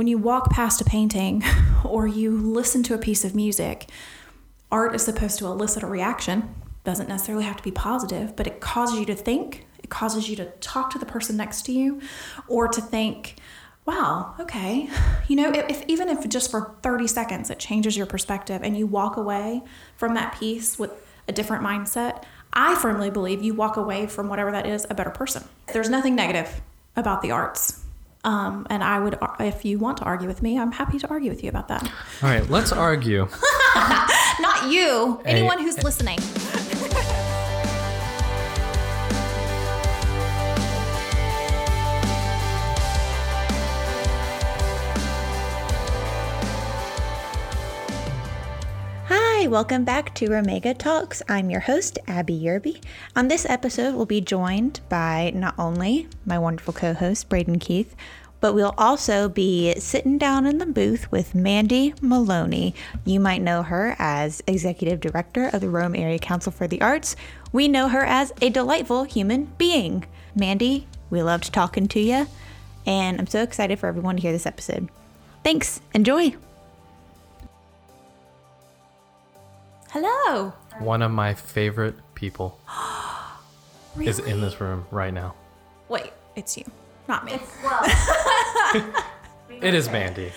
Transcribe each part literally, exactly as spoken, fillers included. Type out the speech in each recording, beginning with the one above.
when you walk past a painting or you listen to a piece of music, art is supposed to elicit a reaction. Doesn't necessarily have to be positive, but it causes you to think. It causes you to talk to the person next to you, or to think, wow, okay. You know, if, if even if just for thirty seconds, it changes your perspective and you walk away from that piece with a different mindset, I firmly believe you walk away from whatever that is a better person. There's nothing negative about the arts. Um, and I would, if you want to argue with me, I'm happy to argue with you about that. All right, let's argue. Not you, anyone who's a- listening. Hi, welcome back to Romega Talks. I'm your host, Abby Yerby. On this episode, we'll be joined by not only my wonderful co-host, Braden Keith, but we'll also be sitting down in the booth with Mandy Maloney. You might know her as Executive Director of the Rome Area Council for the Arts. We know her as a delightful human being. Mandy, we loved talking to you, and I'm so excited for everyone to hear this episode. Thanks. Enjoy. Hello. One of my favorite people really? is in this room right now. Wait, it's you, not me. It's love. It is Mandy.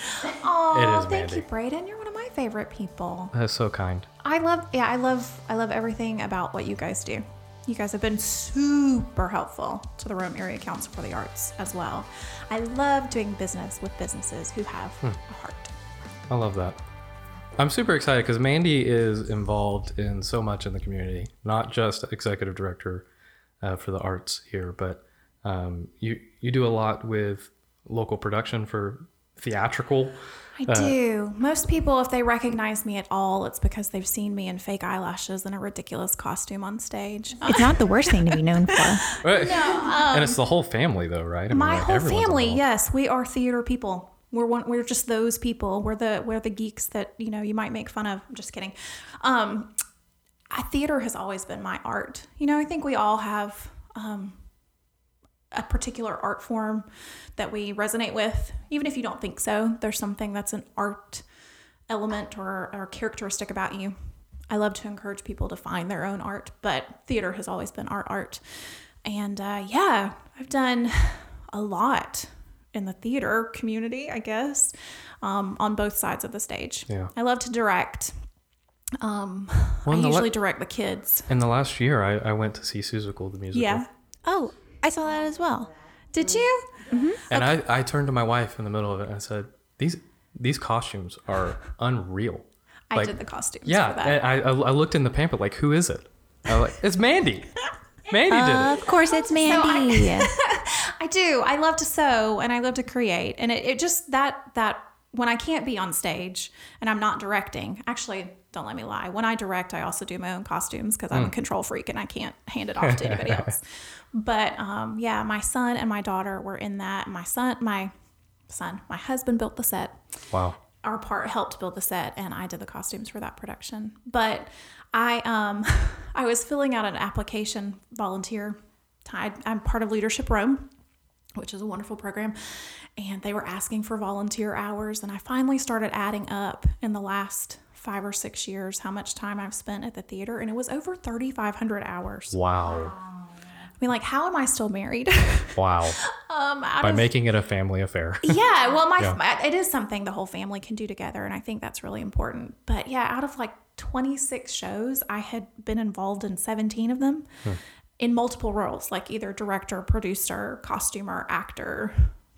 Oh, it is thank Mandy. You, Braden. You're one of my favorite people. That's so kind. I love, yeah, I love, I love everything about what you guys do. You guys have been super helpful to the Rome Area Council for the Arts as well. I love doing business with businesses who have hmm. a heart. I love that. I'm super excited because Mandy is involved in so much in the community, not just executive director uh, for the arts here, but um, you you do a lot with local production for theatrical. I uh, do. Most people, if they recognize me at all, it's because they've seen me in fake eyelashes and a ridiculous costume on stage. It's not the worst thing to be known for. Right. No, um, and it's the whole family, though, right? I mean, my like, whole family, involved. Yes. We are theater people. We're one, we're just those people. We're the we're the geeks that, you know, you might make fun of. I'm just kidding. Um, I, theater has always been my art. You know, I think we all have um, a particular art form that we resonate with. Even if you don't think so, there's something that's an art element or, or characteristic about you. I love to encourage people to find their own art, but theater has always been our art. And uh, yeah, I've done a lot in the theater community, I guess, um, on both sides of the stage. Yeah. I love to direct. Um, well, I usually la- direct the kids. In the last year, I, I went to see Seussical, the musical. Yeah. Oh, I saw that as well. Did you? Mm-hmm. And okay. I, I turned to my wife in the middle of it and I said, these these costumes are unreal. Like, I did the costumes yeah, for that. Yeah, I, I looked in the pamphlet, like, who is it? I was like, it's Mandy. Mandy did uh, it. Of course, it's Mandy. So I, I do. I love to sew and I love to create. And it, it just that that when I can't be on stage and I'm not directing, actually, don't let me lie. When I direct, I also do my own costumes because I'm mm. a control freak and I can't hand it off to anybody else. But um, yeah, my son and my daughter were in that. My son, my son, my husband built the set. Wow. Our part helped build the set and I did the costumes for that production. But I um, I was filling out an application volunteer. I'm part of Leadership Rome, which is a wonderful program. And they were asking for volunteer hours. And I finally started adding up in the last five or six years how much time I've spent at the theater. And it was over thirty-five hundred hours. Wow. I mean, like, how am I still married? Wow. um, By of, making it a family affair. Yeah. Well, my yeah. it is something the whole family can do together. And I think that's really important. But yeah, out of like twenty-six shows, I had been involved in seventeen of them hmm. in multiple roles, like either director, producer, costumer, actor,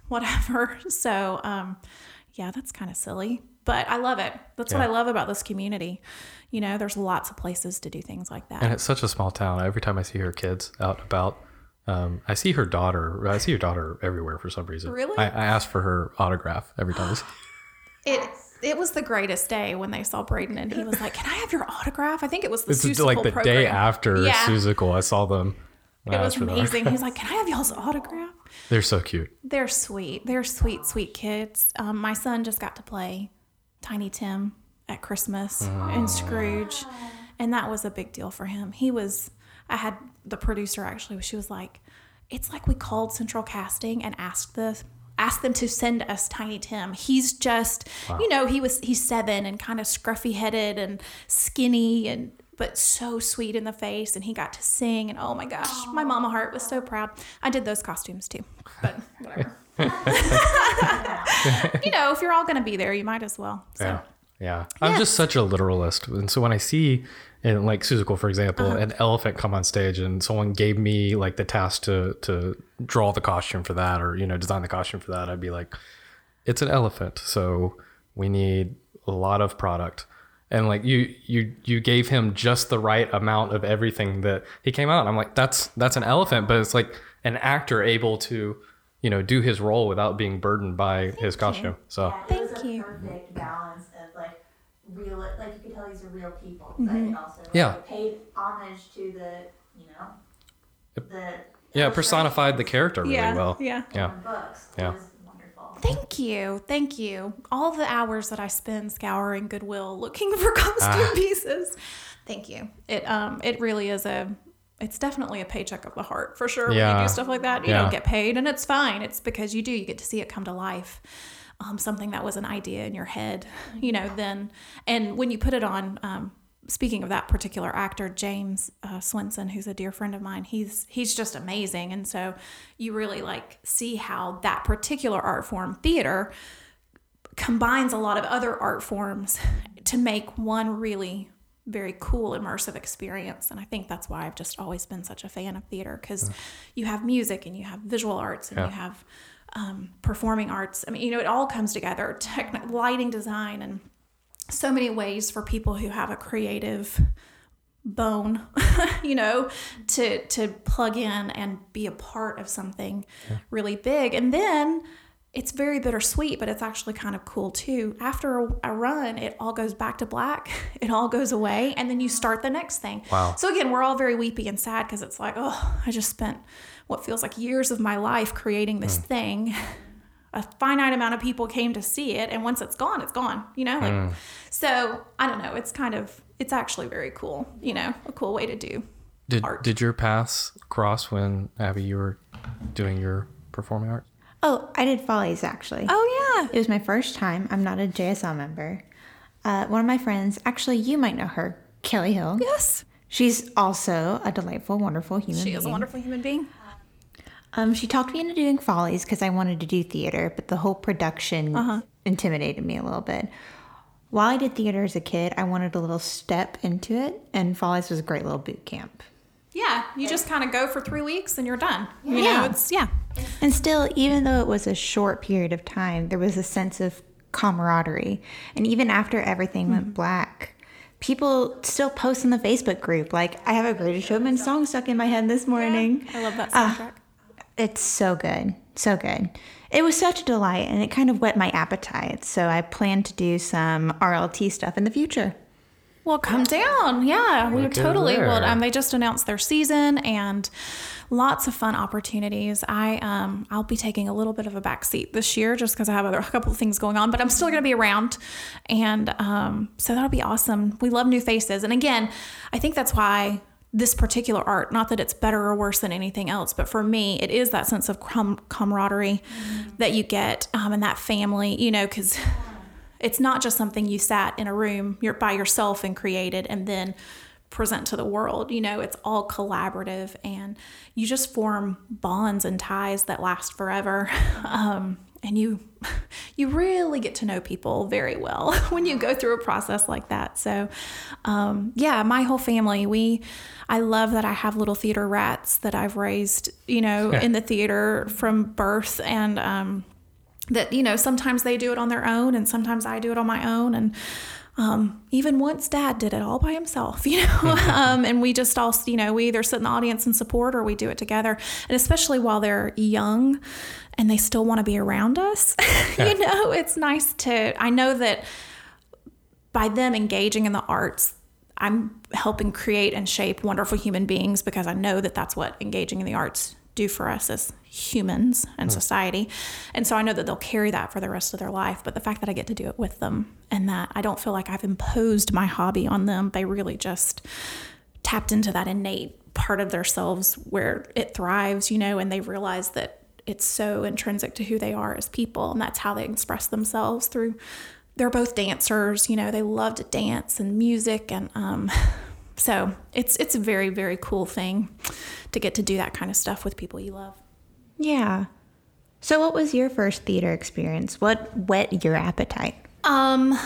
whatever. So, um, yeah, that's kind of silly, but I love it. That's yeah. what I love about this community. You know, there's lots of places to do things like that. And it's such a small town. Every time I see her kids out and about, um, I see her daughter, I see her daughter everywhere for some reason. Really? I, I ask for her autograph every time. It It was the greatest day when they saw Braden and he was like, can I have your autograph? I think it was the Seussical program. It's like the day after yeah. Seussical. I saw them. I it was amazing. He's like, can I have y'all's autograph? They're so cute. They're sweet. They're sweet, sweet kids. Um, my son just got to play Tiny Tim at Christmas mm. in Scrooge. And that was a big deal for him. He was, I had the producer actually, she was like, it's like we called Central Casting and asked the asked them to send us Tiny Tim. He's just, wow. you know, he was, he's seven and kind of scruffy headed and skinny and, but so sweet in the face, and he got to sing, and oh my gosh, my mama heart was so proud. I did those costumes too, but whatever. You know, if you're all going to be there, you might as well. So. Yeah. Yeah. I'm yes. just such a literalist. And so when I see, and like Seussical, for example, uh-huh. an elephant come on stage and someone gave me like the task to, to draw the costume for that, or, you know, design the costume for that, I'd be like, it's an elephant. So we need a lot of product. And like you, you, you gave him just the right amount of everything that he came out. I'm like, that's, that's an elephant, but it's like an actor able to, you know, do his role without being burdened by Thank his costume. You. So yeah, thank was a you. Perfect balance of like real, like you can tell these are real people, mm-hmm. but also yeah. like paid homage to the, you know, the yeah personified the character really yeah. well. Yeah, yeah, yeah. Books. Yeah. Thank you. Thank you. All the hours that I spend scouring Goodwill looking for costume ah. pieces. Thank you. It um it really is a it's definitely a paycheck of the heart for sure. Yeah. When you do stuff like that, you yeah. don't get paid, and it's fine. It's because you do, you get to see it come to life. Um something that was an idea in your head, you know, then and when you put it on, um speaking of that particular actor, James uh, Swenson, who's a dear friend of mine, he's he's just amazing. And so you really like see how that particular art form, theater, combines a lot of other art forms to make one really very cool, immersive experience. And I think that's why I've just always been such a fan of theater, because yeah. you have music and you have visual arts and yeah. you have um, performing arts. I mean, you know, it all comes together, techn- lighting design and so many ways for people who have a creative bone, you know, to to plug in and be a part of something yeah. really big. And then it's very bittersweet, but it's actually kind of cool too. After a, a run, it all goes back to black. It all goes away. And then you start the next thing. Wow. So again, we're all very weepy and sad because it's like, oh, I just spent what feels like years of my life creating this mm. thing. A finite amount of people came to see it, and once it's gone, it's gone, you know? Like, mm. So, I don't know. It's kind of, it's actually very cool, you know, a cool way to do did, art. Did your paths cross when, Abby, you were doing your performing arts? Oh, I did Follies, actually. Oh, yeah. It was my first time. I'm not a J S L member. Uh, one of my friends, actually, you might know her, Kelly Hill. Yes. She's also a delightful, wonderful human she being. She is a wonderful human being. Um, she talked me into doing Follies because I wanted to do theater, but the whole production uh-huh. intimidated me a little bit. While I did theater as a kid, I wanted a little step into it, and Follies was a great little boot camp. Yeah, you just kind of go for three weeks and you're done. You yeah. know, it's, yeah. And still, even though it was a short period of time, there was a sense of camaraderie. And even after everything mm-hmm. went black, people still post in the Facebook group, like, I have a Greatest Showman song stuck in my head this morning. Yeah, I love that soundtrack. Uh, It's so good. So good. It was such a delight, and it kind of whet my appetite. So I plan to do some R L T stuff in the future. Well, come down. Yeah, we totally will. Um, they just announced their season and lots of fun opportunities. I, um, I'll be taking a little bit of a back seat this year just because I have other, a couple of things going on, but I'm still going to be around. And um, so that'll be awesome. We love new faces. And again, I think that's why this particular art, not that it's better or worse than anything else, but for me, it is that sense of com- camaraderie mm-hmm. that you get um, and that family, you know, because it's not just something you sat in a room you're by yourself and created and then present to the world. You know, it's all collaborative, and you just form bonds and ties that last forever. Um, and you you really get to know people very well when you go through a process like that. So um, yeah, my whole family, we, I love that I have little theater rats that I've raised, you know, yeah. in the theater from birth, and um, that, you know, sometimes they do it on their own and sometimes I do it on my own. And um, even once Dad did it all by himself, you know, um, and we just all, you know, we either sit in the audience and support, or we do it together. And especially while they're young and they still want to be around us, you know, it's nice to, I know that by them engaging in the arts, I'm helping create and shape wonderful human beings, because I know that that's what engaging in the arts do for us as humans and society. And so I know that they'll carry that for the rest of their life, but the fact that I get to do it with them, and that I don't feel like I've imposed my hobby on them, they really just tapped into that innate part of themselves where it thrives, you know, and they realize that it's so intrinsic to who they are as people, and that's how they express themselves through. They're both dancers, you know, they love to dance and music, and um, so it's it's a very, very cool thing to get to do that kind of stuff with people you love. Yeah. So what was your first theater experience? What whet your appetite? Um,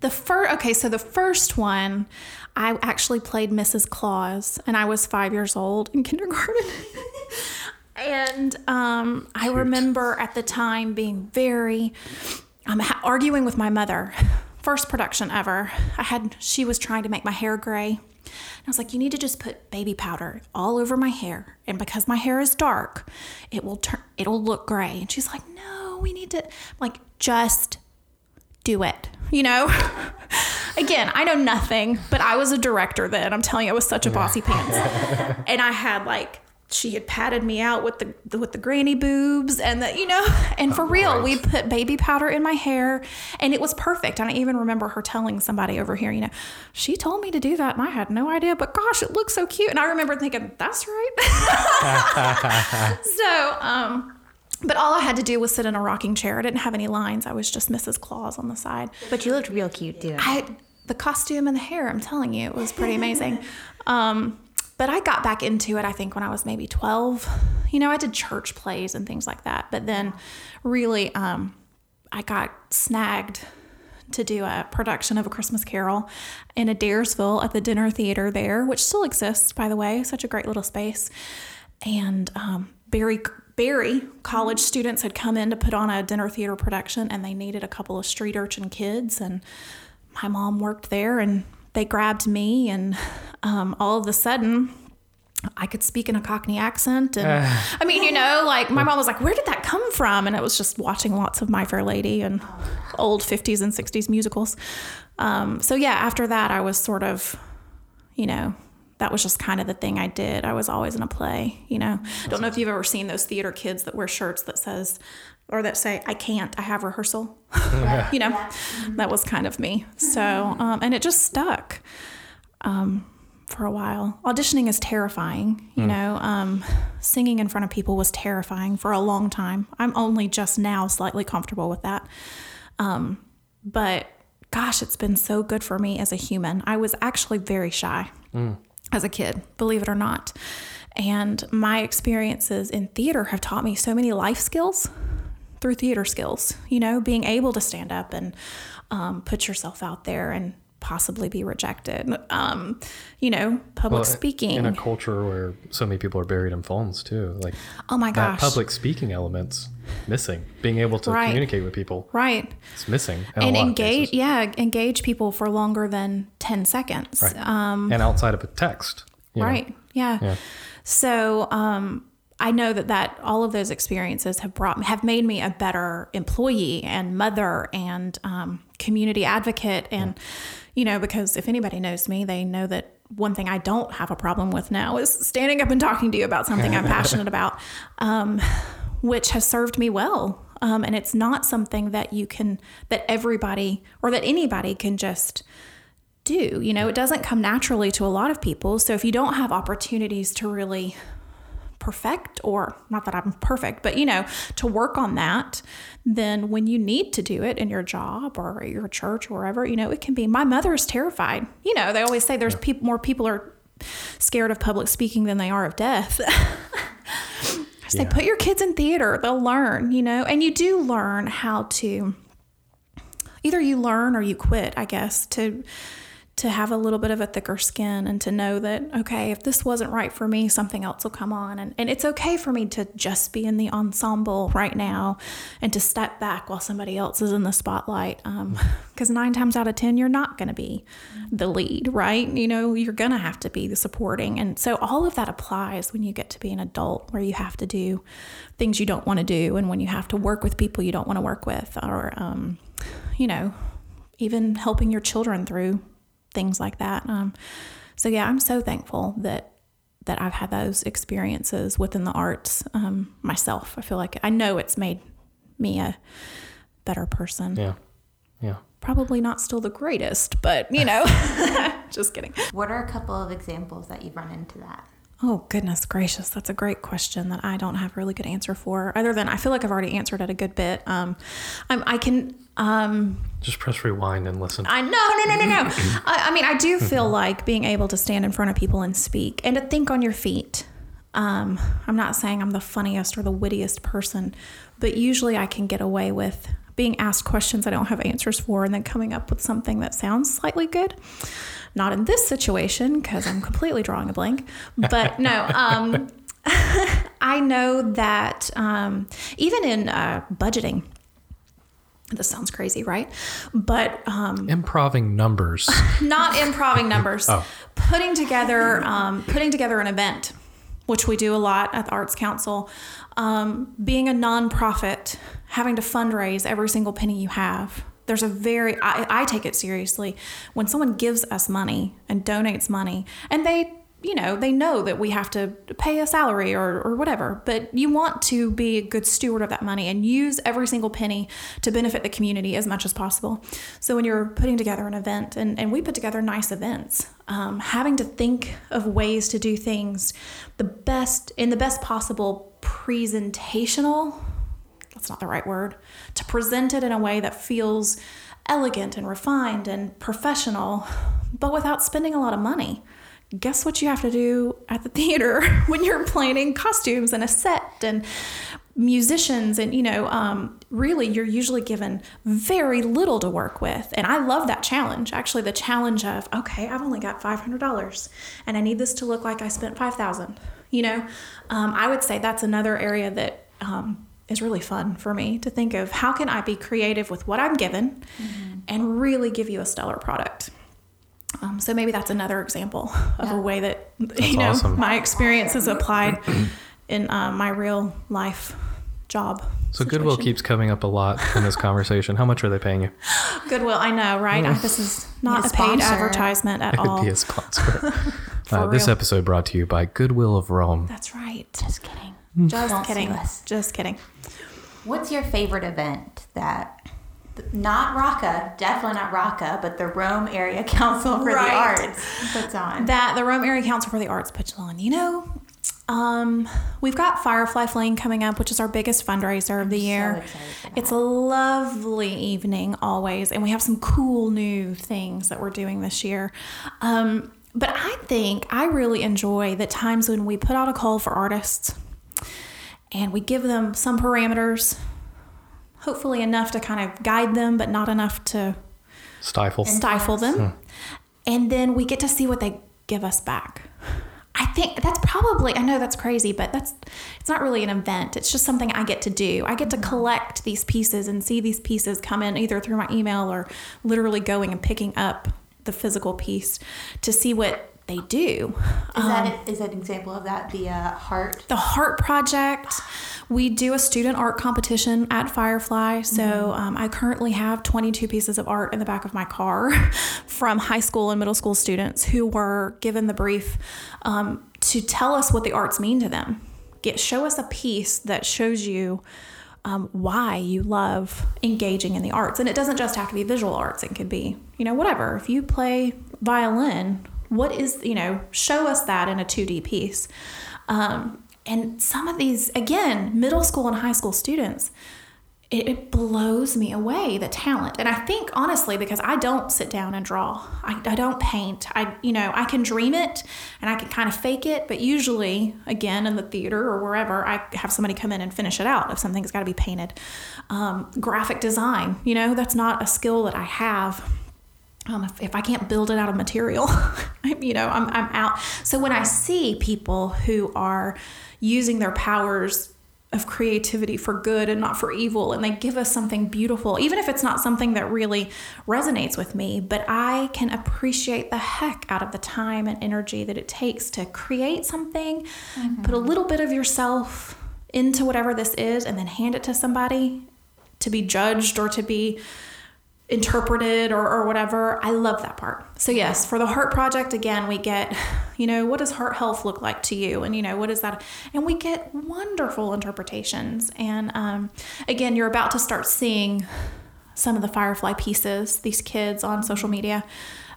the first, okay, so the first one, I actually played Missus Claus, and I was five years old in kindergarten. And um, I remember at the time being very, um, ha- arguing with my mother. First production ever. I had, she was trying to make my hair gray. And I was like, you need to just put baby powder all over my hair. And because my hair is dark, it will turn, it'll look gray. And she's like, no, we need to, I'm like, just do it, you know? Again, I know nothing, but I was a director then. I'm telling you, I was such a bossy pants. And I had like, she had patted me out with the with the granny boobs and the, you know, and for real, we put baby powder in my hair and it was perfect. And I even remember her telling somebody over here, you know, she told me to do that and I had no idea, but gosh, it looks so cute. And I remember thinking, that's right. so, um, but all I had to do was sit in a rocking chair. I didn't have any lines. I was just Missus Claus on the side. But you looked real cute, dude. I, the costume and the hair, I'm telling you, it was pretty amazing. um, But I got back into it, I think, when I was maybe twelve. You know, I did church plays and things like that. But then really um, I got snagged to do a production of A Christmas Carol in Adairsville at the dinner theater there, which still exists, by the way. Such a great little space. And um, Barry, Barry college students had come in to put on a dinner theater production, and they needed a couple of street urchin kids. And my mom worked there, and they grabbed me, and um, all of a sudden, I could speak in a Cockney accent. And uh, I mean, you know, like my mom was like, where did that come from? And it was just watching lots of My Fair Lady and old fifties and sixties musicals. Um, so yeah, after that, I was sort of, you know, that was just kind of the thing I did. I was always in a play, you know. I don't know if you've ever seen those theater kids that wear shirts that says, or that say, I can't, I have rehearsal. Yeah. You know, yeah. That was kind of me. So, um, and it just stuck um, for a while. Auditioning is terrifying. You mm. know, um, singing in front of people was terrifying for a long time. I'm only just now slightly comfortable with that. Um, but gosh, it's been so good for me as a human. I was actually very shy mm. as a kid, believe it or not. And my experiences in theater have taught me so many life skills through theater skills, you know, being able to stand up and um, put yourself out there and possibly be rejected, um, you know, public well, speaking. In a culture where so many people are buried in phones too, like oh my gosh, public speaking element's missing. Being able to right. communicate with people, right? It's missing, and engage, yeah, engage people for longer than ten seconds, right. um, and outside of a text, you right? know? Yeah. yeah, so. Um, I know that, that all of those experiences have brought have made me a better employee and mother and um, community advocate. And, yeah. you know, because if anybody knows me, they know that one thing I don't have a problem with now is standing up and talking to you about something I'm passionate about, um, which has served me well. Um, and it's not something that you can, that everybody or that anybody can just do. You know, it doesn't come naturally to a lot of people. So if you don't have opportunities to really perfect, or not that I'm perfect, but you know, to work on that, then when you need to do it in your job or your church or wherever, you know, it can be, my mother is terrified. You know, they always say there's people, more people are scared of public speaking than they are of death. I say, yeah. put your kids in theater, they'll learn, you know, and you do learn how to, either you learn or you quit, I guess, to to have a little bit of a thicker skin and to know that, okay, if this wasn't right for me, something else will come on. And, and it's okay for me to just be in the ensemble right now and to step back while somebody else is in the spotlight. Um, 'cause nine times out of ten, you're not going to be the lead, right? You know, you're going to have to be the supporting. And so all of that applies when you get to be an adult, where you have to do things you don't want to do. And when you have to work with people you don't want to work with, or, um, you know, even helping your children through things like that. Um, so yeah, I'm so thankful that that I've had those experiences within the arts um, myself. I feel like I know it's made me a better person. Yeah, yeah. Probably not still the greatest, but you know, just kidding. What are a couple of examples that you've run into that? Oh, goodness gracious. That's a great question that I don't have a really good answer for, other than I feel like I've already answered it a good bit. Um, I'm, I can... Um, Just press rewind and listen. I No, no, no, no, no. I, I mean, I do feel like being able to stand in front of people and speak and to think on your feet. Um, I'm not saying I'm the funniest or the wittiest person, but usually I can get away with being asked questions I don't have answers for and then coming up with something that sounds slightly good. Not in this situation, because I'm completely drawing a blank. But no, um, I know that um, even in uh, budgeting, this sounds crazy, right? But um, improving numbers, not improving numbers, oh. putting together, um, putting together an event, which we do a lot at the Arts Council, um, being a nonprofit, having to fundraise every single penny you have. There's a very, I, I take it seriously when someone gives us money and donates money and they, you know, they know that we have to pay a salary or, or whatever, but you want to be a good steward of that money and use every single penny to benefit the community as much as possible. So when you're putting together an event, and, and we put together nice events, um, having to think of ways to do things the best in the best possible presentational That's not the right word, to present it in a way that feels elegant and refined and professional, but without spending a lot of money. Guess what you have to do at the theater when you're planning costumes and a set and musicians and, you know, um, really you're usually given very little to work with. And I love that challenge. Actually, the challenge of, okay, I've only got five hundred dollars and I need this to look like I spent five thousand dollars. You know, um, I would say that's another area that, um, is really fun for me to think of how can I be creative with what I'm given mm-hmm. and really give you a stellar product. Um, so maybe that's another example of yeah. a way that, that's you know, awesome. My experience is applied in uh, my real life job. So situation. Goodwill keeps coming up a lot in this conversation. How much are they paying you? Goodwill. I know, right? Mm. I, this is not a, a paid advertisement at I could all. Be a sponsor. uh, this episode brought to you by Goodwill of Rome. That's right. Just kidding. Just Don't kidding. Just kidding. What's your favorite event that, not Rocca, definitely not Rocca, but the Rome Area Council for right. the Arts puts on? That the Rome Area Council for the Arts puts on. You know, um, we've got Firefly Fling coming up, which is our biggest fundraiser of the I'm year. So it's a lovely evening always, and we have some cool new things that we're doing this year. Um, but I think I really enjoy the times when we put out a call for artists. And we give them some parameters, hopefully enough to kind of guide them, but not enough to stifle stifle them. Hmm. And then we get to see what they give us back. I think that's probably, I know that's crazy, but that's, it's not really an event. It's just something I get to do. I get to collect these pieces and see these pieces come in either through my email or literally going and picking up the physical piece to see what they do. Is that um, is that an example of that? The uh, heart? The Heart Project. We do a student art competition at Firefly. So mm-hmm. um, I currently have twenty-two pieces of art in the back of my car from high school and middle school students who were given the brief um, to tell us what the arts mean to them. Get show us a piece that shows you Um, why you love engaging in the arts. And it doesn't just have to be visual arts. It could be, you know, whatever. If you play violin, what is, you know, show us that in a two D piece. Um, and some of these, again, middle school and high school students, it, it blows me away, the talent. And I think, honestly, because I don't sit down and draw. I, I don't paint. I, you know, I can dream it and I can kind of fake it. But usually, again, in the theater or wherever, I have somebody come in and finish it out if something's got to be painted. Um, graphic design, you know, that's not a skill that I have. Um, if, if I can't build it out of material, you know, I'm, I'm out. So when I see people who are using their powers of creativity for good and not for evil, and they give us something beautiful, even if it's not something that really resonates with me, but I can appreciate the heck out of the time and energy that it takes to create something, mm-hmm. put a little bit of yourself into whatever this is, and then hand it to somebody to be judged or to be interpreted or, or whatever. I love that part. So yes, for the Heart Project, again, we get, you know, what does heart health look like to you? And, you know, what is that? And we get wonderful interpretations. And um, again, you're about to start seeing some of the Firefly pieces, these kids on social media.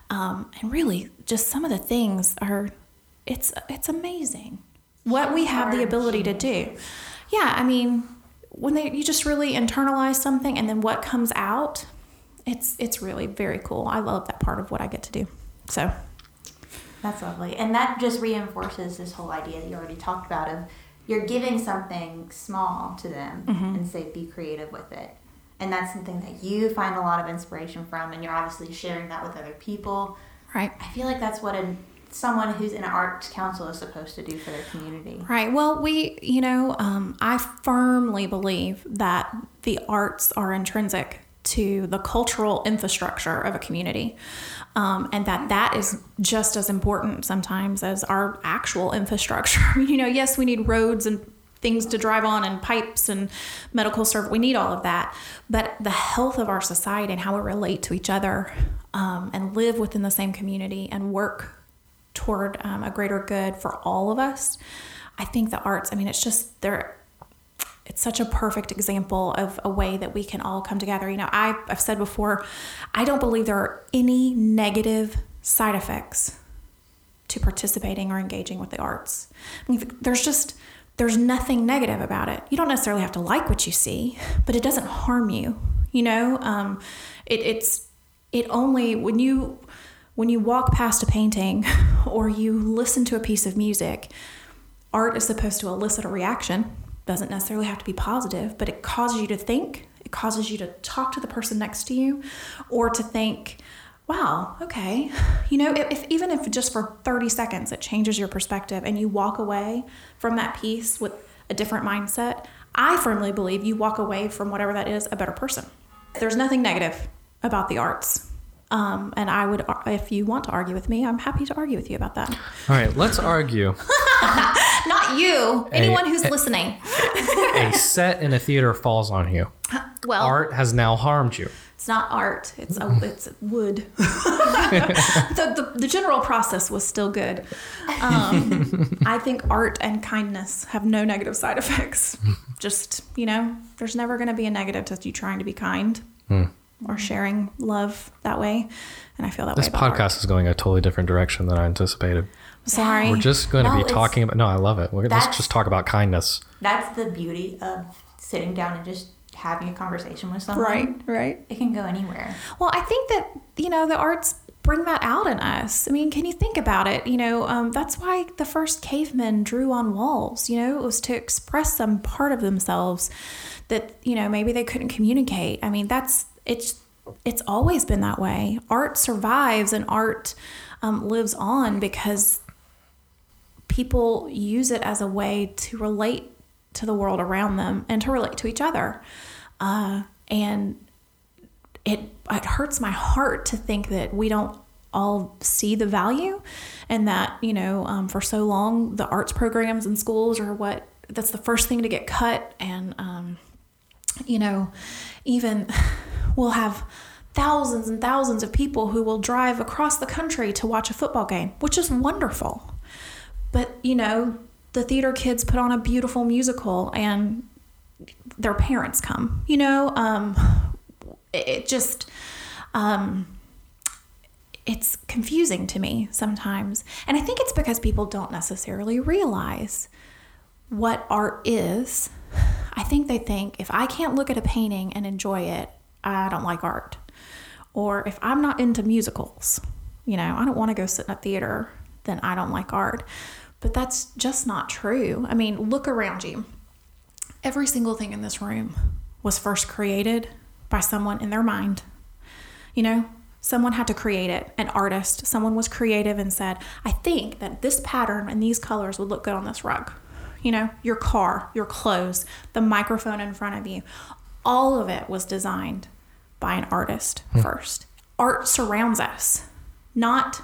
Um, and really just some of the things are, it's, it's amazing. what we have the ability to do. Yeah, I mean, when they, you just really internalize something and then what comes out, it's it's really very cool. I love that part of what I get to do. So that's lovely. And that just reinforces this whole idea that you already talked about of you're giving something small to them mm-hmm. and say, be creative with it. And that's something that you find a lot of inspiration from, and you're obviously sharing that with other people. Right. I feel like that's what a, someone who's in an arts council is supposed to do for their community. Right. Well, we, you know, um, I firmly believe that the arts are intrinsic to the cultural infrastructure of a community, um, and that that is just as important sometimes as our actual infrastructure. You know, yes, we need roads and things to drive on and pipes and medical service. We need all of that. But the health of our society and how we relate to each other um, and live within the same community and work toward um, a greater good for all of us, I think the arts, I mean, it's just they're it's such a perfect example of a way that we can all come together. You know, I, I've said before, I don't believe there are any negative side effects to participating or engaging with the arts. I mean, there's just... There's nothing negative about it. You don't necessarily have to like what you see, but it doesn't harm you. You know, um, it, it's it only when you when you walk past a painting or you listen to a piece of music, art is supposed to elicit a reaction. Doesn't necessarily have to be positive, but it causes you to think. It causes you to talk to the person next to you, or to think, wow, okay. You know, if, if even if just for thirty seconds it changes your perspective and you walk away from that piece with a different mindset, I firmly believe you walk away from whatever that is a better person. There's nothing negative about the arts. Um, and I would, if you want to argue with me, I'm happy to argue with you about that. All right, let's argue. Not you, anyone a, who's a, listening. A set in a theater falls on you. Well, art has now harmed you. It's not art. It's a, it's wood. the, the the general process was still good. Um, I think art and kindness have no negative side effects. Just, you know, there's never going to be a negative to you trying to be kind mm. or sharing love that way. And I feel that this way about art. This podcast is going a totally different direction than I anticipated. Sorry. We're just going no, to be talking about... No, I love it. We're, let's just talk about kindness. That's the beauty of sitting down and just... having a conversation with someone. Right, right. It can go anywhere. Well, I think that, you know, the arts bring that out in us. I mean, can you think about it? You know, um, that's why the first cavemen drew on walls, you know, it was to express some part of themselves that, you know, maybe they couldn't communicate. I mean, that's, it's, it's always been that way. Art survives and art um, lives on because people use it as a way to relate to the world around them and to relate to each other. Uh, and it, it hurts my heart to think that we don't all see the value and that, you know, um, for so long, the arts programs in schools are what, that's the first thing to get cut. And, um, you know, even we'll have thousands and thousands of people who will drive across the country to watch a football game, which is wonderful. But, you know, the theater kids put on a beautiful musical and their parents come, you know, um, it just, um, it's confusing to me sometimes. And I think it's because people don't necessarily realize what art is. I think they think if I can't look at a painting and enjoy it, I don't like art. Or if I'm not into musicals, you know, I don't want to go sit in a theater, then I don't like art. But that's just not true. I mean, look around you. Every single thing in this room was first created by someone in their mind. You know, someone had to create it, an artist. Someone was creative and said, I think that this pattern and these colors would look good on this rug. You know, your car, your clothes, the microphone in front of you. All of it was designed by an artist hmm. first. Art surrounds us, not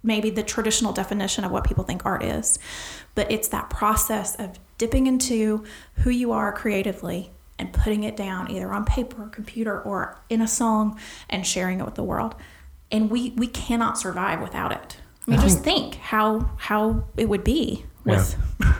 maybe the traditional definition of what people think art is, but it's that process of dipping into who you are creatively and putting it down either on paper or computer or in a song and sharing it with the world. And we, we cannot survive without it. I mean, I just think, think how, how it would be with yeah.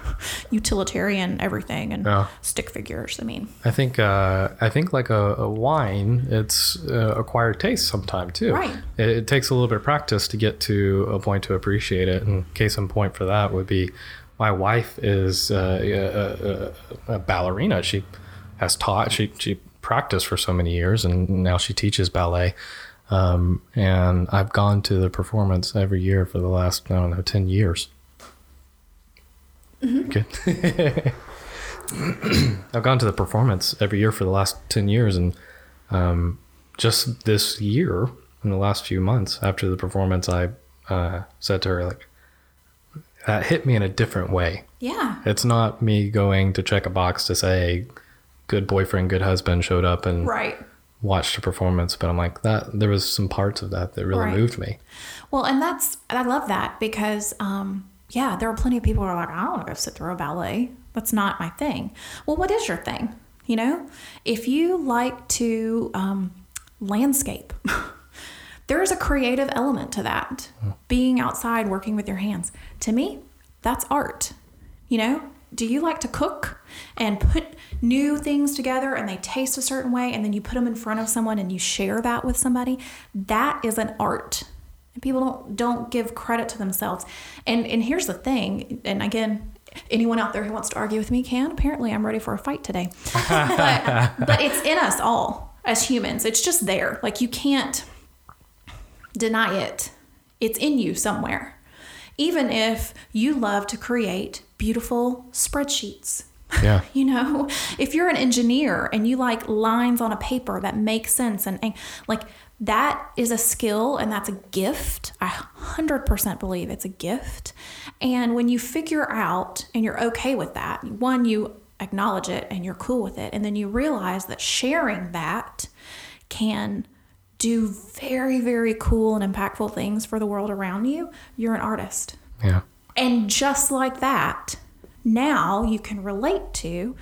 utilitarian everything and yeah. stick figures. I mean, I think, uh, I think like a, a wine, it's uh, acquired taste sometime too. Right. It, it takes a little bit of practice to get to a point to appreciate it. And case in point for that would be my wife is uh, a, a, a ballerina. She has taught, she, she practiced for so many years, and now she teaches ballet. Um, and I've gone to the performance every year for the last, I don't know, ten years. Mm-hmm. Okay. I've gone to the performance every year for the last ten years, and um, just this year, in the last few months after the performance, I uh, said to her, like, that hit me in a different way. Yeah. It's not me going to check a box to say, good boyfriend, good husband showed up and right. watched the performance. But I'm like, that there was some parts of that that really right. moved me. Well, and that's, I love that because, um, yeah, there are plenty of people who are like, I don't want to go sit through a ballet. That's not my thing. Well, what is your thing? You know, if you like to um, landscape, there is a creative element to that. Mm. Being outside, working with your hands. To me, that's art. You know, do you like to cook and put new things together and they taste a certain way and then you put them in front of someone and you share that with somebody? That is an art. And people don't don't give credit to themselves. And and here's the thing, and again, anyone out there who wants to argue with me can. Apparently, I'm ready for a fight today. but, but it's in us all as humans. It's just there. Like, you can't deny it. It's in you somewhere. Even if you love to create beautiful spreadsheets. Yeah. You know, if you're an engineer and you like lines on a paper that make sense and, and like, that is a skill and that's a gift. I one hundred percent believe it's a gift. And when you figure out and you're okay with that, one, you acknowledge it and you're cool with it. And then you realize that sharing that can do very, very cool and impactful things for the world around you. You're an artist. Yeah. And just like that, now you can relate to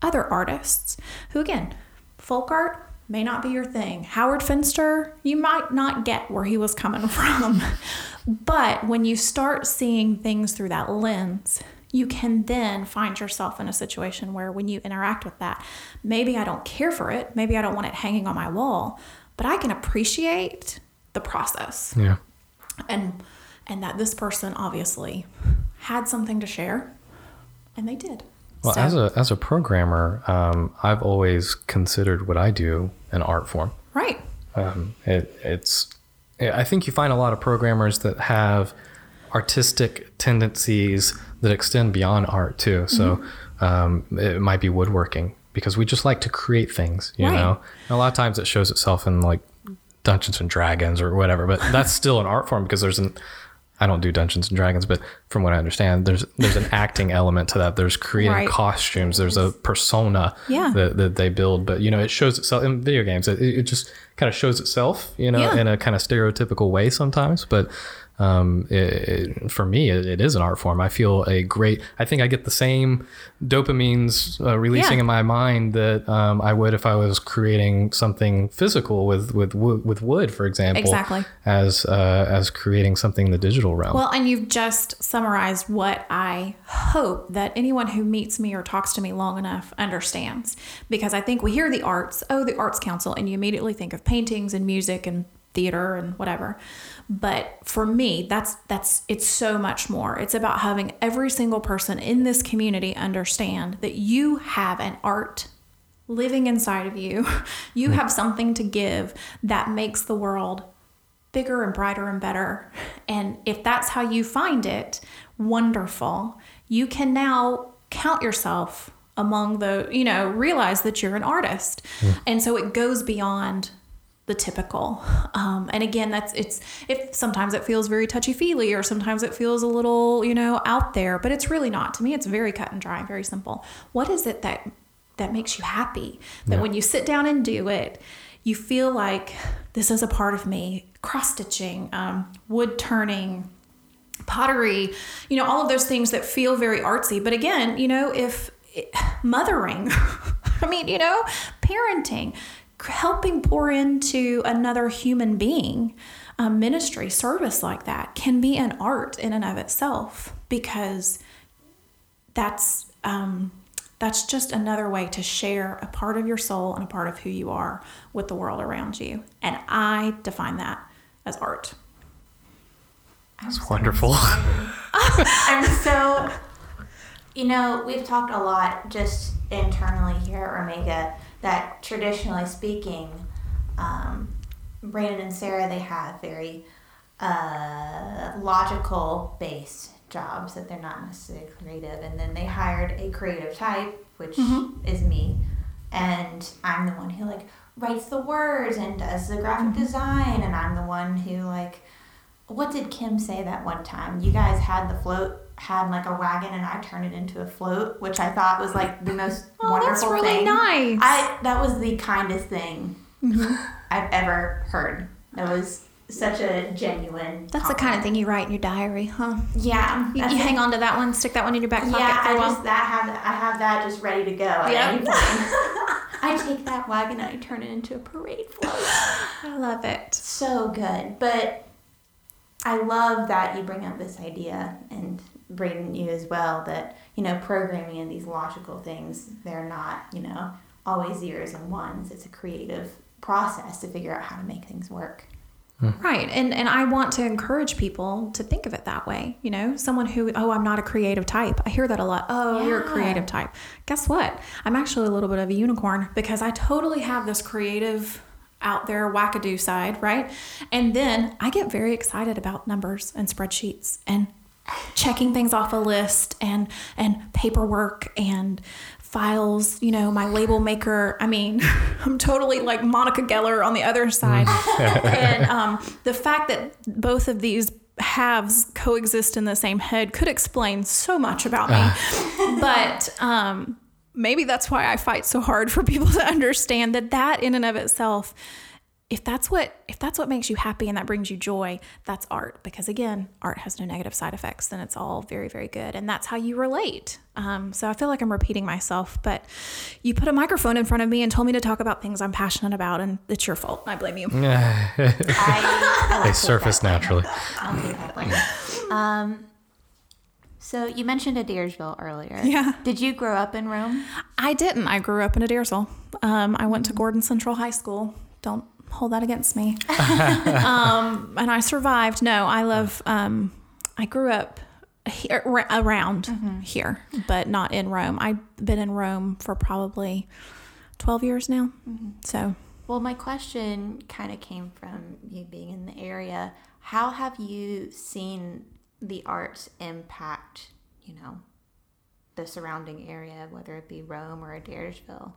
other artists who, again, folk art may not be your thing. Howard Finster, you might not get where he was coming from. But when you start seeing things through that lens, you can then find yourself in a situation where when you interact with that, maybe I don't care for it. Maybe I don't want it hanging on my wall, but I can appreciate the process. Yeah. And and that this person obviously had something to share, and they did. Well, so. as a as a programmer, um, I've always considered what I do an art form. Right. Um, it, it's. I think you find a lot of programmers that have artistic tendencies that extend beyond art too. So mm-hmm. um, it might be woodworking because we just like to create things, you right. know. And a lot of times it shows itself in like Dungeons and Dragons or whatever, but that's still an art form because there's an. I don't do Dungeons and Dragons, but from what I understand, there's there's an acting element to that. There's creating right. costumes. There's a persona yeah. that, that they build. But, you know, it shows itself in video games. It, it just kind of shows itself, you know, yeah. in a kind of stereotypical way sometimes. But um, it, it, for me, it, it is an art form. I feel a great I think I get the same dopamines uh, releasing yeah. in my mind that um, I would if I was creating something physical with with, with wood, for example, exactly. as uh, as creating something in the digital realm. Well, and you've just summarized what I hope that anyone who meets me or talks to me long enough understands, because I think we hear the arts, oh, the Arts Council, and you immediately think of paintings and music and theater and whatever. But for me, that's, that's, it's so much more. It's about having every single person in this community understand that you have an art living inside of you. You have something to give that makes the world bigger and brighter and better. And if that's how you find it, wonderful. You can now count yourself among the, you know, realize that you're an artist. Yeah. And so it goes beyond the typical. Um, and again, that's, it's, it, sometimes it feels very touchy feely, or sometimes it feels a little, you know, out there, but it's really not. To me, it's very cut and dry, very simple. What is it that, that makes you happy? That yeah. when you sit down and do it, you feel like this is a part of me. Cross stitching, um, wood turning, pottery, you know, all of those things that feel very artsy. But again, you know, if it, mothering, I mean, you know, parenting, helping pour into another human being, um, ministry, service like that can be an art in and of itself, because that's um, that's just another way to share a part of your soul and a part of who you are with the world around you. And I define that as art. That's I'm wonderful. So I'm so You know, we've talked a lot just internally here at Romega that traditionally speaking, um, Brandon and Sarah, they have very uh, logical-based jobs that they're not necessarily creative. And then they hired a creative type, which mm-hmm. is me. And I'm the one who, like, writes the words and does the graphic design. And I'm the one who, like, what did Kim say that one time? You guys had the float, had, like, a wagon, and I turned it into a float, which I thought was, like, the most oh, wonderful really thing. That's really nice. I, that was the kindest thing I've ever heard. That was such a genuine That's compliment. The kind of thing you write in your diary, huh? Yeah. You, you hang on to that one, stick that one in your back pocket yeah, for a while. Yeah, I have, I have that just ready to go at yep. any point. I take that wagon and I turn it into a parade float. I love it. So good. But I love that you bring up this idea, and Braden, you as well, that, you know, programming and these logical things, they're not, you know, always zeros and ones. It's a creative process to figure out how to make things work. Right. And and I want to encourage people to think of it that way. You know, someone who, oh, I'm not a creative type. I hear that a lot. Oh, yeah. You're a creative type. Guess what? I'm actually a little bit of a unicorn because I totally have this creative out there wackadoo side, right? And then I get very excited about numbers and spreadsheets and checking things off a list and and paperwork and files, you know, my label maker. I mean, I'm totally like Monica Geller on the other side. And um, the fact that both of these halves coexist in the same head could explain so much about me. But um, maybe that's why I fight so hard for people to understand that that in and of itself, if that's what if that's what makes you happy and that brings you joy, that's art. Because again, art has no negative side effects, and it's all very, very good. And that's how you relate. Um, so I feel like I'm repeating myself, but you put a microphone in front of me and told me to talk about things I'm passionate about, and it's your fault. I blame you. I, I they surface naturally. I'll take that blame. Um, so you mentioned Adairsville earlier. Yeah. Did you grow up in Rome? I didn't. I grew up in Adairsville. Um, I went to Gordon Central High School. Don't hold that against me. um, and I survived. No, I love, um, I grew up here, around mm-hmm. here, but not in Rome. I've been in Rome for probably twelve years now. Mm-hmm. So, well, my question kind of came from you being in the area. How have you seen the arts impact, you know, the surrounding area, whether it be Rome or Adairsville?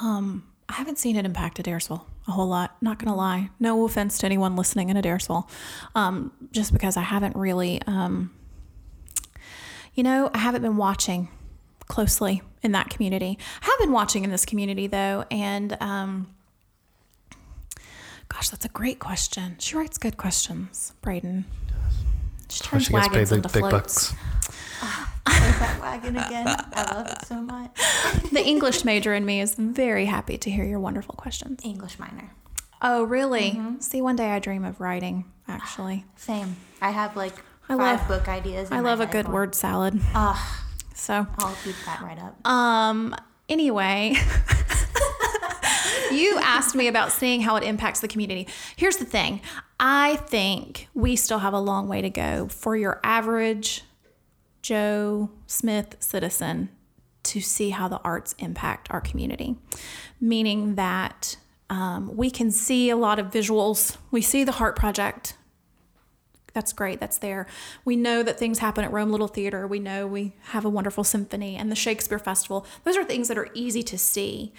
Um, I haven't seen it impact Adairsville a whole lot, not going to lie. No offense to anyone listening in Adairsville, um, just because I haven't really, um, you know, I haven't been watching closely in that community. I have been watching in this community, though, and um, gosh, that's a great question. She writes good questions, Braden. She turns well, she wagons into big, big bucks. Oh, there's that wagon again. I love it so much. The English major in me is very happy to hear your wonderful questions. English minor. Oh, really? Mm-hmm. See, one day I dream of writing, actually. Same. I have like I five love, book ideas. In I love my a good one. Word salad. Ugh. So I'll keep that right up. Um. Anyway, you asked me about seeing how it impacts the community. Here's the thing. I think we still have a long way to go for your average Joe Smith citizen to see how the arts impact our community, meaning that um, we can see a lot of visuals. We see the Heart Project. That's great. That's there. We know that things happen at Rome Little Theater. We know we have a wonderful symphony and the Shakespeare Festival. Those are things that are easy to see.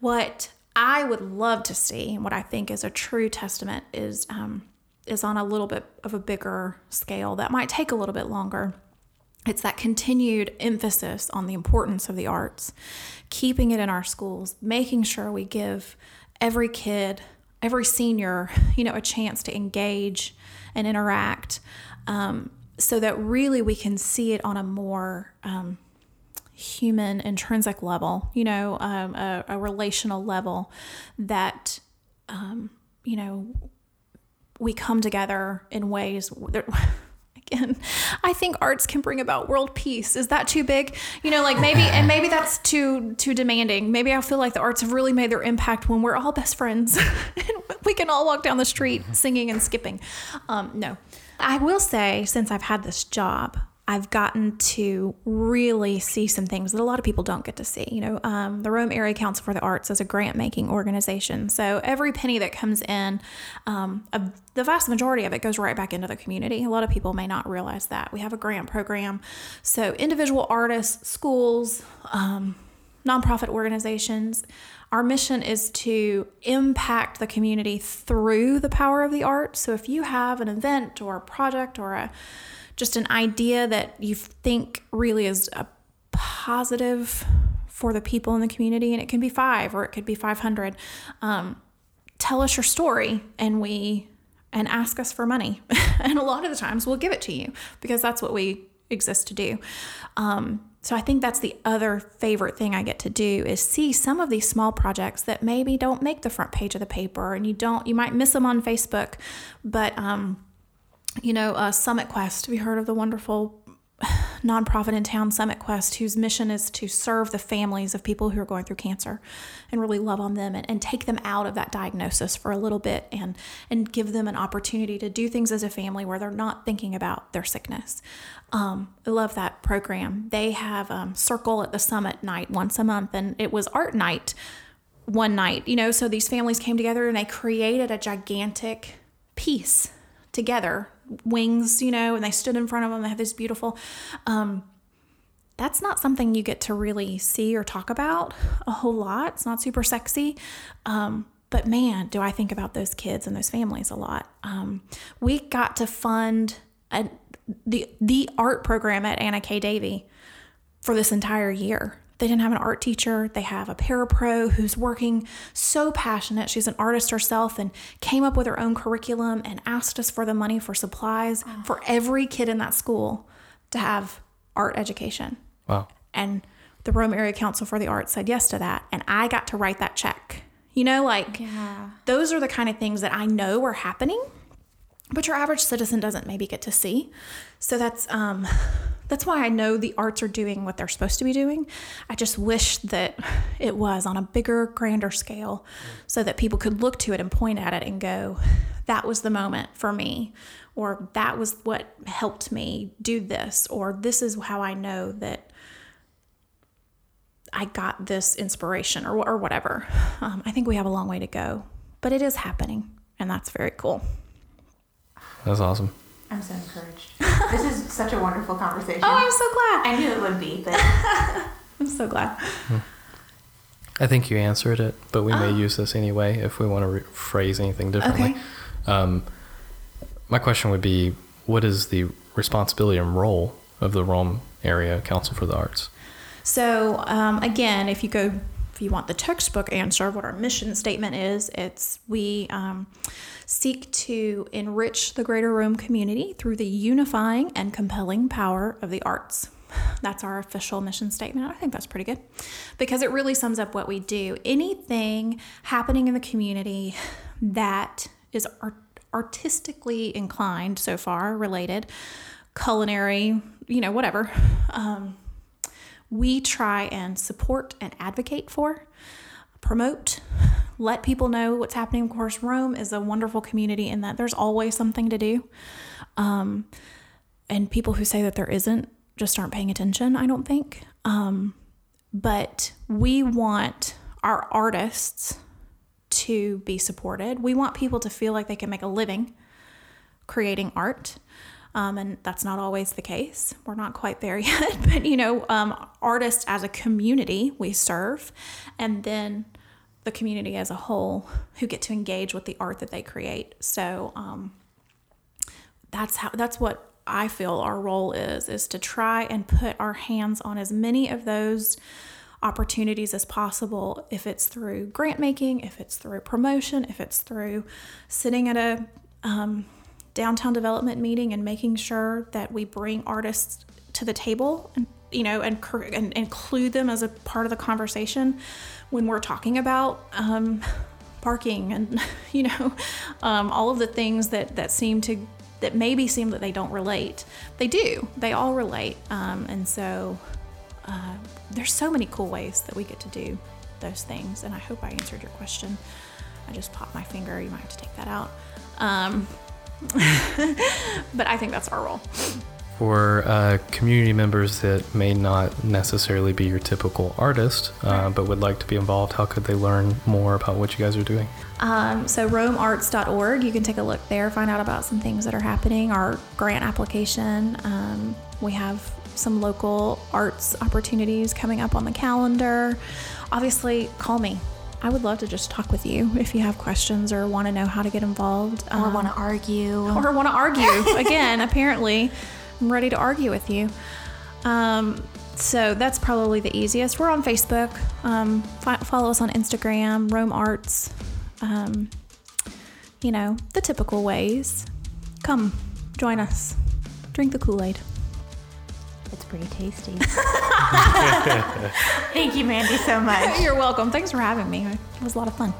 What I would love to see, and what I think is a true testament, is um, is on a little bit of a bigger scale that might take a little bit longer. It's that continued emphasis on the importance of the arts, keeping it in our schools, making sure we give every kid, every senior, you know, a chance to engage and interact, um, so that really we can see it on a more um, human, intrinsic level, you know, um, a, a relational level that, um, you know, we come together in ways that... And I think arts can bring about world peace. Is that too big? You know, like maybe, and maybe that's too, too demanding. Maybe I feel like the arts have really made their impact when we're all best friends and we can all walk down the street singing and skipping. Um, no, I will say, since I've had this job, I've gotten to really see some things that a lot of people don't get to see. You know, um, the Rome Area Council for the Arts is a grant-making organization. So every penny that comes in, um, a, the vast majority of it goes right back into the community. A lot of people may not realize that. We have a grant program. So individual artists, schools, um, nonprofit organizations. Our mission is to impact the community through the power of the arts. So if you have an event or a project or a just an idea that you think really is a positive for the people in the community, and it can be five or it could be five hundred. Um, tell us your story and we, and ask us for money. And a lot of the times we'll give it to you because that's what we exist to do. Um, so I think that's the other favorite thing I get to do is see some of these small projects that maybe don't make the front page of the paper, and you don't, you might miss them on Facebook, but, um, You know, uh, Summit Quest. Have you heard of the wonderful nonprofit in town, Summit Quest, whose mission is to serve the families of people who are going through cancer and really love on them and, and take them out of that diagnosis for a little bit and and give them an opportunity to do things as a family where they're not thinking about their sickness. Um, I love that program. They have um, Circle at the Summit night once a month, and it was art night one night. You know, so these families came together and they created a gigantic piece together. Wings, you know, and they stood in front of them. They have this beautiful, um, that's not something you get to really see or talk about a whole lot. It's not super sexy. Um, but man, do I think about those kids and those families a lot. Um, we got to fund a, the, the art program at Anna K. Davey for this entire year. They didn't have an art teacher. They have a parapro who's working so passionate. She's an artist herself and came up with her own curriculum and asked us for the money for supplies wow. for every kid in that school to have art education. Wow. And the Rome Area Council for the Arts said yes to that. And I got to write that check. You know, like yeah. those are the kind of things that I know are happening, but your average citizen doesn't maybe get to see. So that's, um, that's why I know the arts are doing what they're supposed to be doing. I just wish that it was on a bigger, grander scale so that people could look to it and point at it and go, that was the moment for me, or that was what helped me do this, or this is how I know that I got this inspiration, or, or whatever. Um, I think we have a long way to go, but it is happening, and that's very cool. That's awesome. I'm so encouraged. This is such a wonderful conversation. Oh, I'm so glad. I knew it would be, but I'm so glad. I think you answered it, but we oh. may use this anyway if we want to rephrase anything differently. Okay. Um, my question would be, what is the responsibility and role of the Rome Area Council for the Arts? So, um, again, if you go, if you want the textbook answer of what our mission statement is, it's we um, seek to enrich the greater Rome community through the unifying and compelling power of the arts. That's our official mission statement. I think that's pretty good because it really sums up what we do. Anything happening in the community that is art- artistically inclined so far, related, culinary, you know, whatever, um, we try and support and advocate for, promote, let people know what's happening. Of course, Rome is a wonderful community in that there's always something to do. Um, and people who say that there isn't just aren't paying attention, I don't think. Um, but we want our artists to be supported. We want people to feel like they can make a living creating art. Um, and that's not always the case. We're not quite there yet, but you know, um, artists as a community we serve, and then the community as a whole who get to engage with the art that they create. So um, that's how, that's what I feel our role is, is to try and put our hands on as many of those opportunities as possible. If it's through grant making, if it's through promotion, if it's through sitting at a, um, downtown development meeting and making sure that we bring artists to the table and, you know, and, and include them as a part of the conversation when we're talking about um, parking and, you know, um, all of the things that, that seem to, that maybe seem that they don't relate. They do, they all relate. Um, and so uh, there's so many cool ways that we get to do those things. And I hope I answered your question. I just popped my finger, you might have to take that out. Um, But I think that's our role. for uh, community members that may not necessarily be your typical artist, uh, but would like to be involved, how could they learn more about what you guys are doing? Um, so Rome Arts dot org, you can take a look there, find out about some things that are happening, our grant application. Um, we have some local arts opportunities coming up on the calendar. Obviously, call me. I would love to just talk with you if you have questions or want to know how to get involved. Or um, want to argue. Or want to argue. Again, apparently, I'm ready to argue with you. Um, so that's probably the easiest. We're on Facebook. Um, fi- follow us on Instagram, Rome Arts. Um, you know, the typical ways. Come, join us. Drink the Kool-Aid. It's pretty tasty. Thank you, Mandy, so much. You're welcome. Thanks for having me. It was a lot of fun.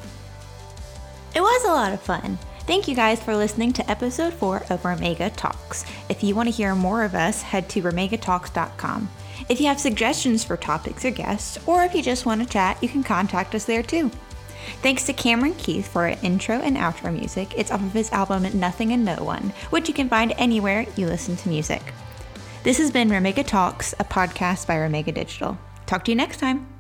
It was a lot of fun. Thank you guys for listening to episode four of Romega Talks. If you want to hear more of us, head to romega talks dot com. If you have suggestions for topics or guests, or if you just want to chat, you can contact us there too. Thanks to Cameron Keith for our intro and outro music. It's off of his album Nothing and No One, which you can find anywhere you listen to music. This has been Romega Talks, a podcast by Romega Digital. Talk to you next time.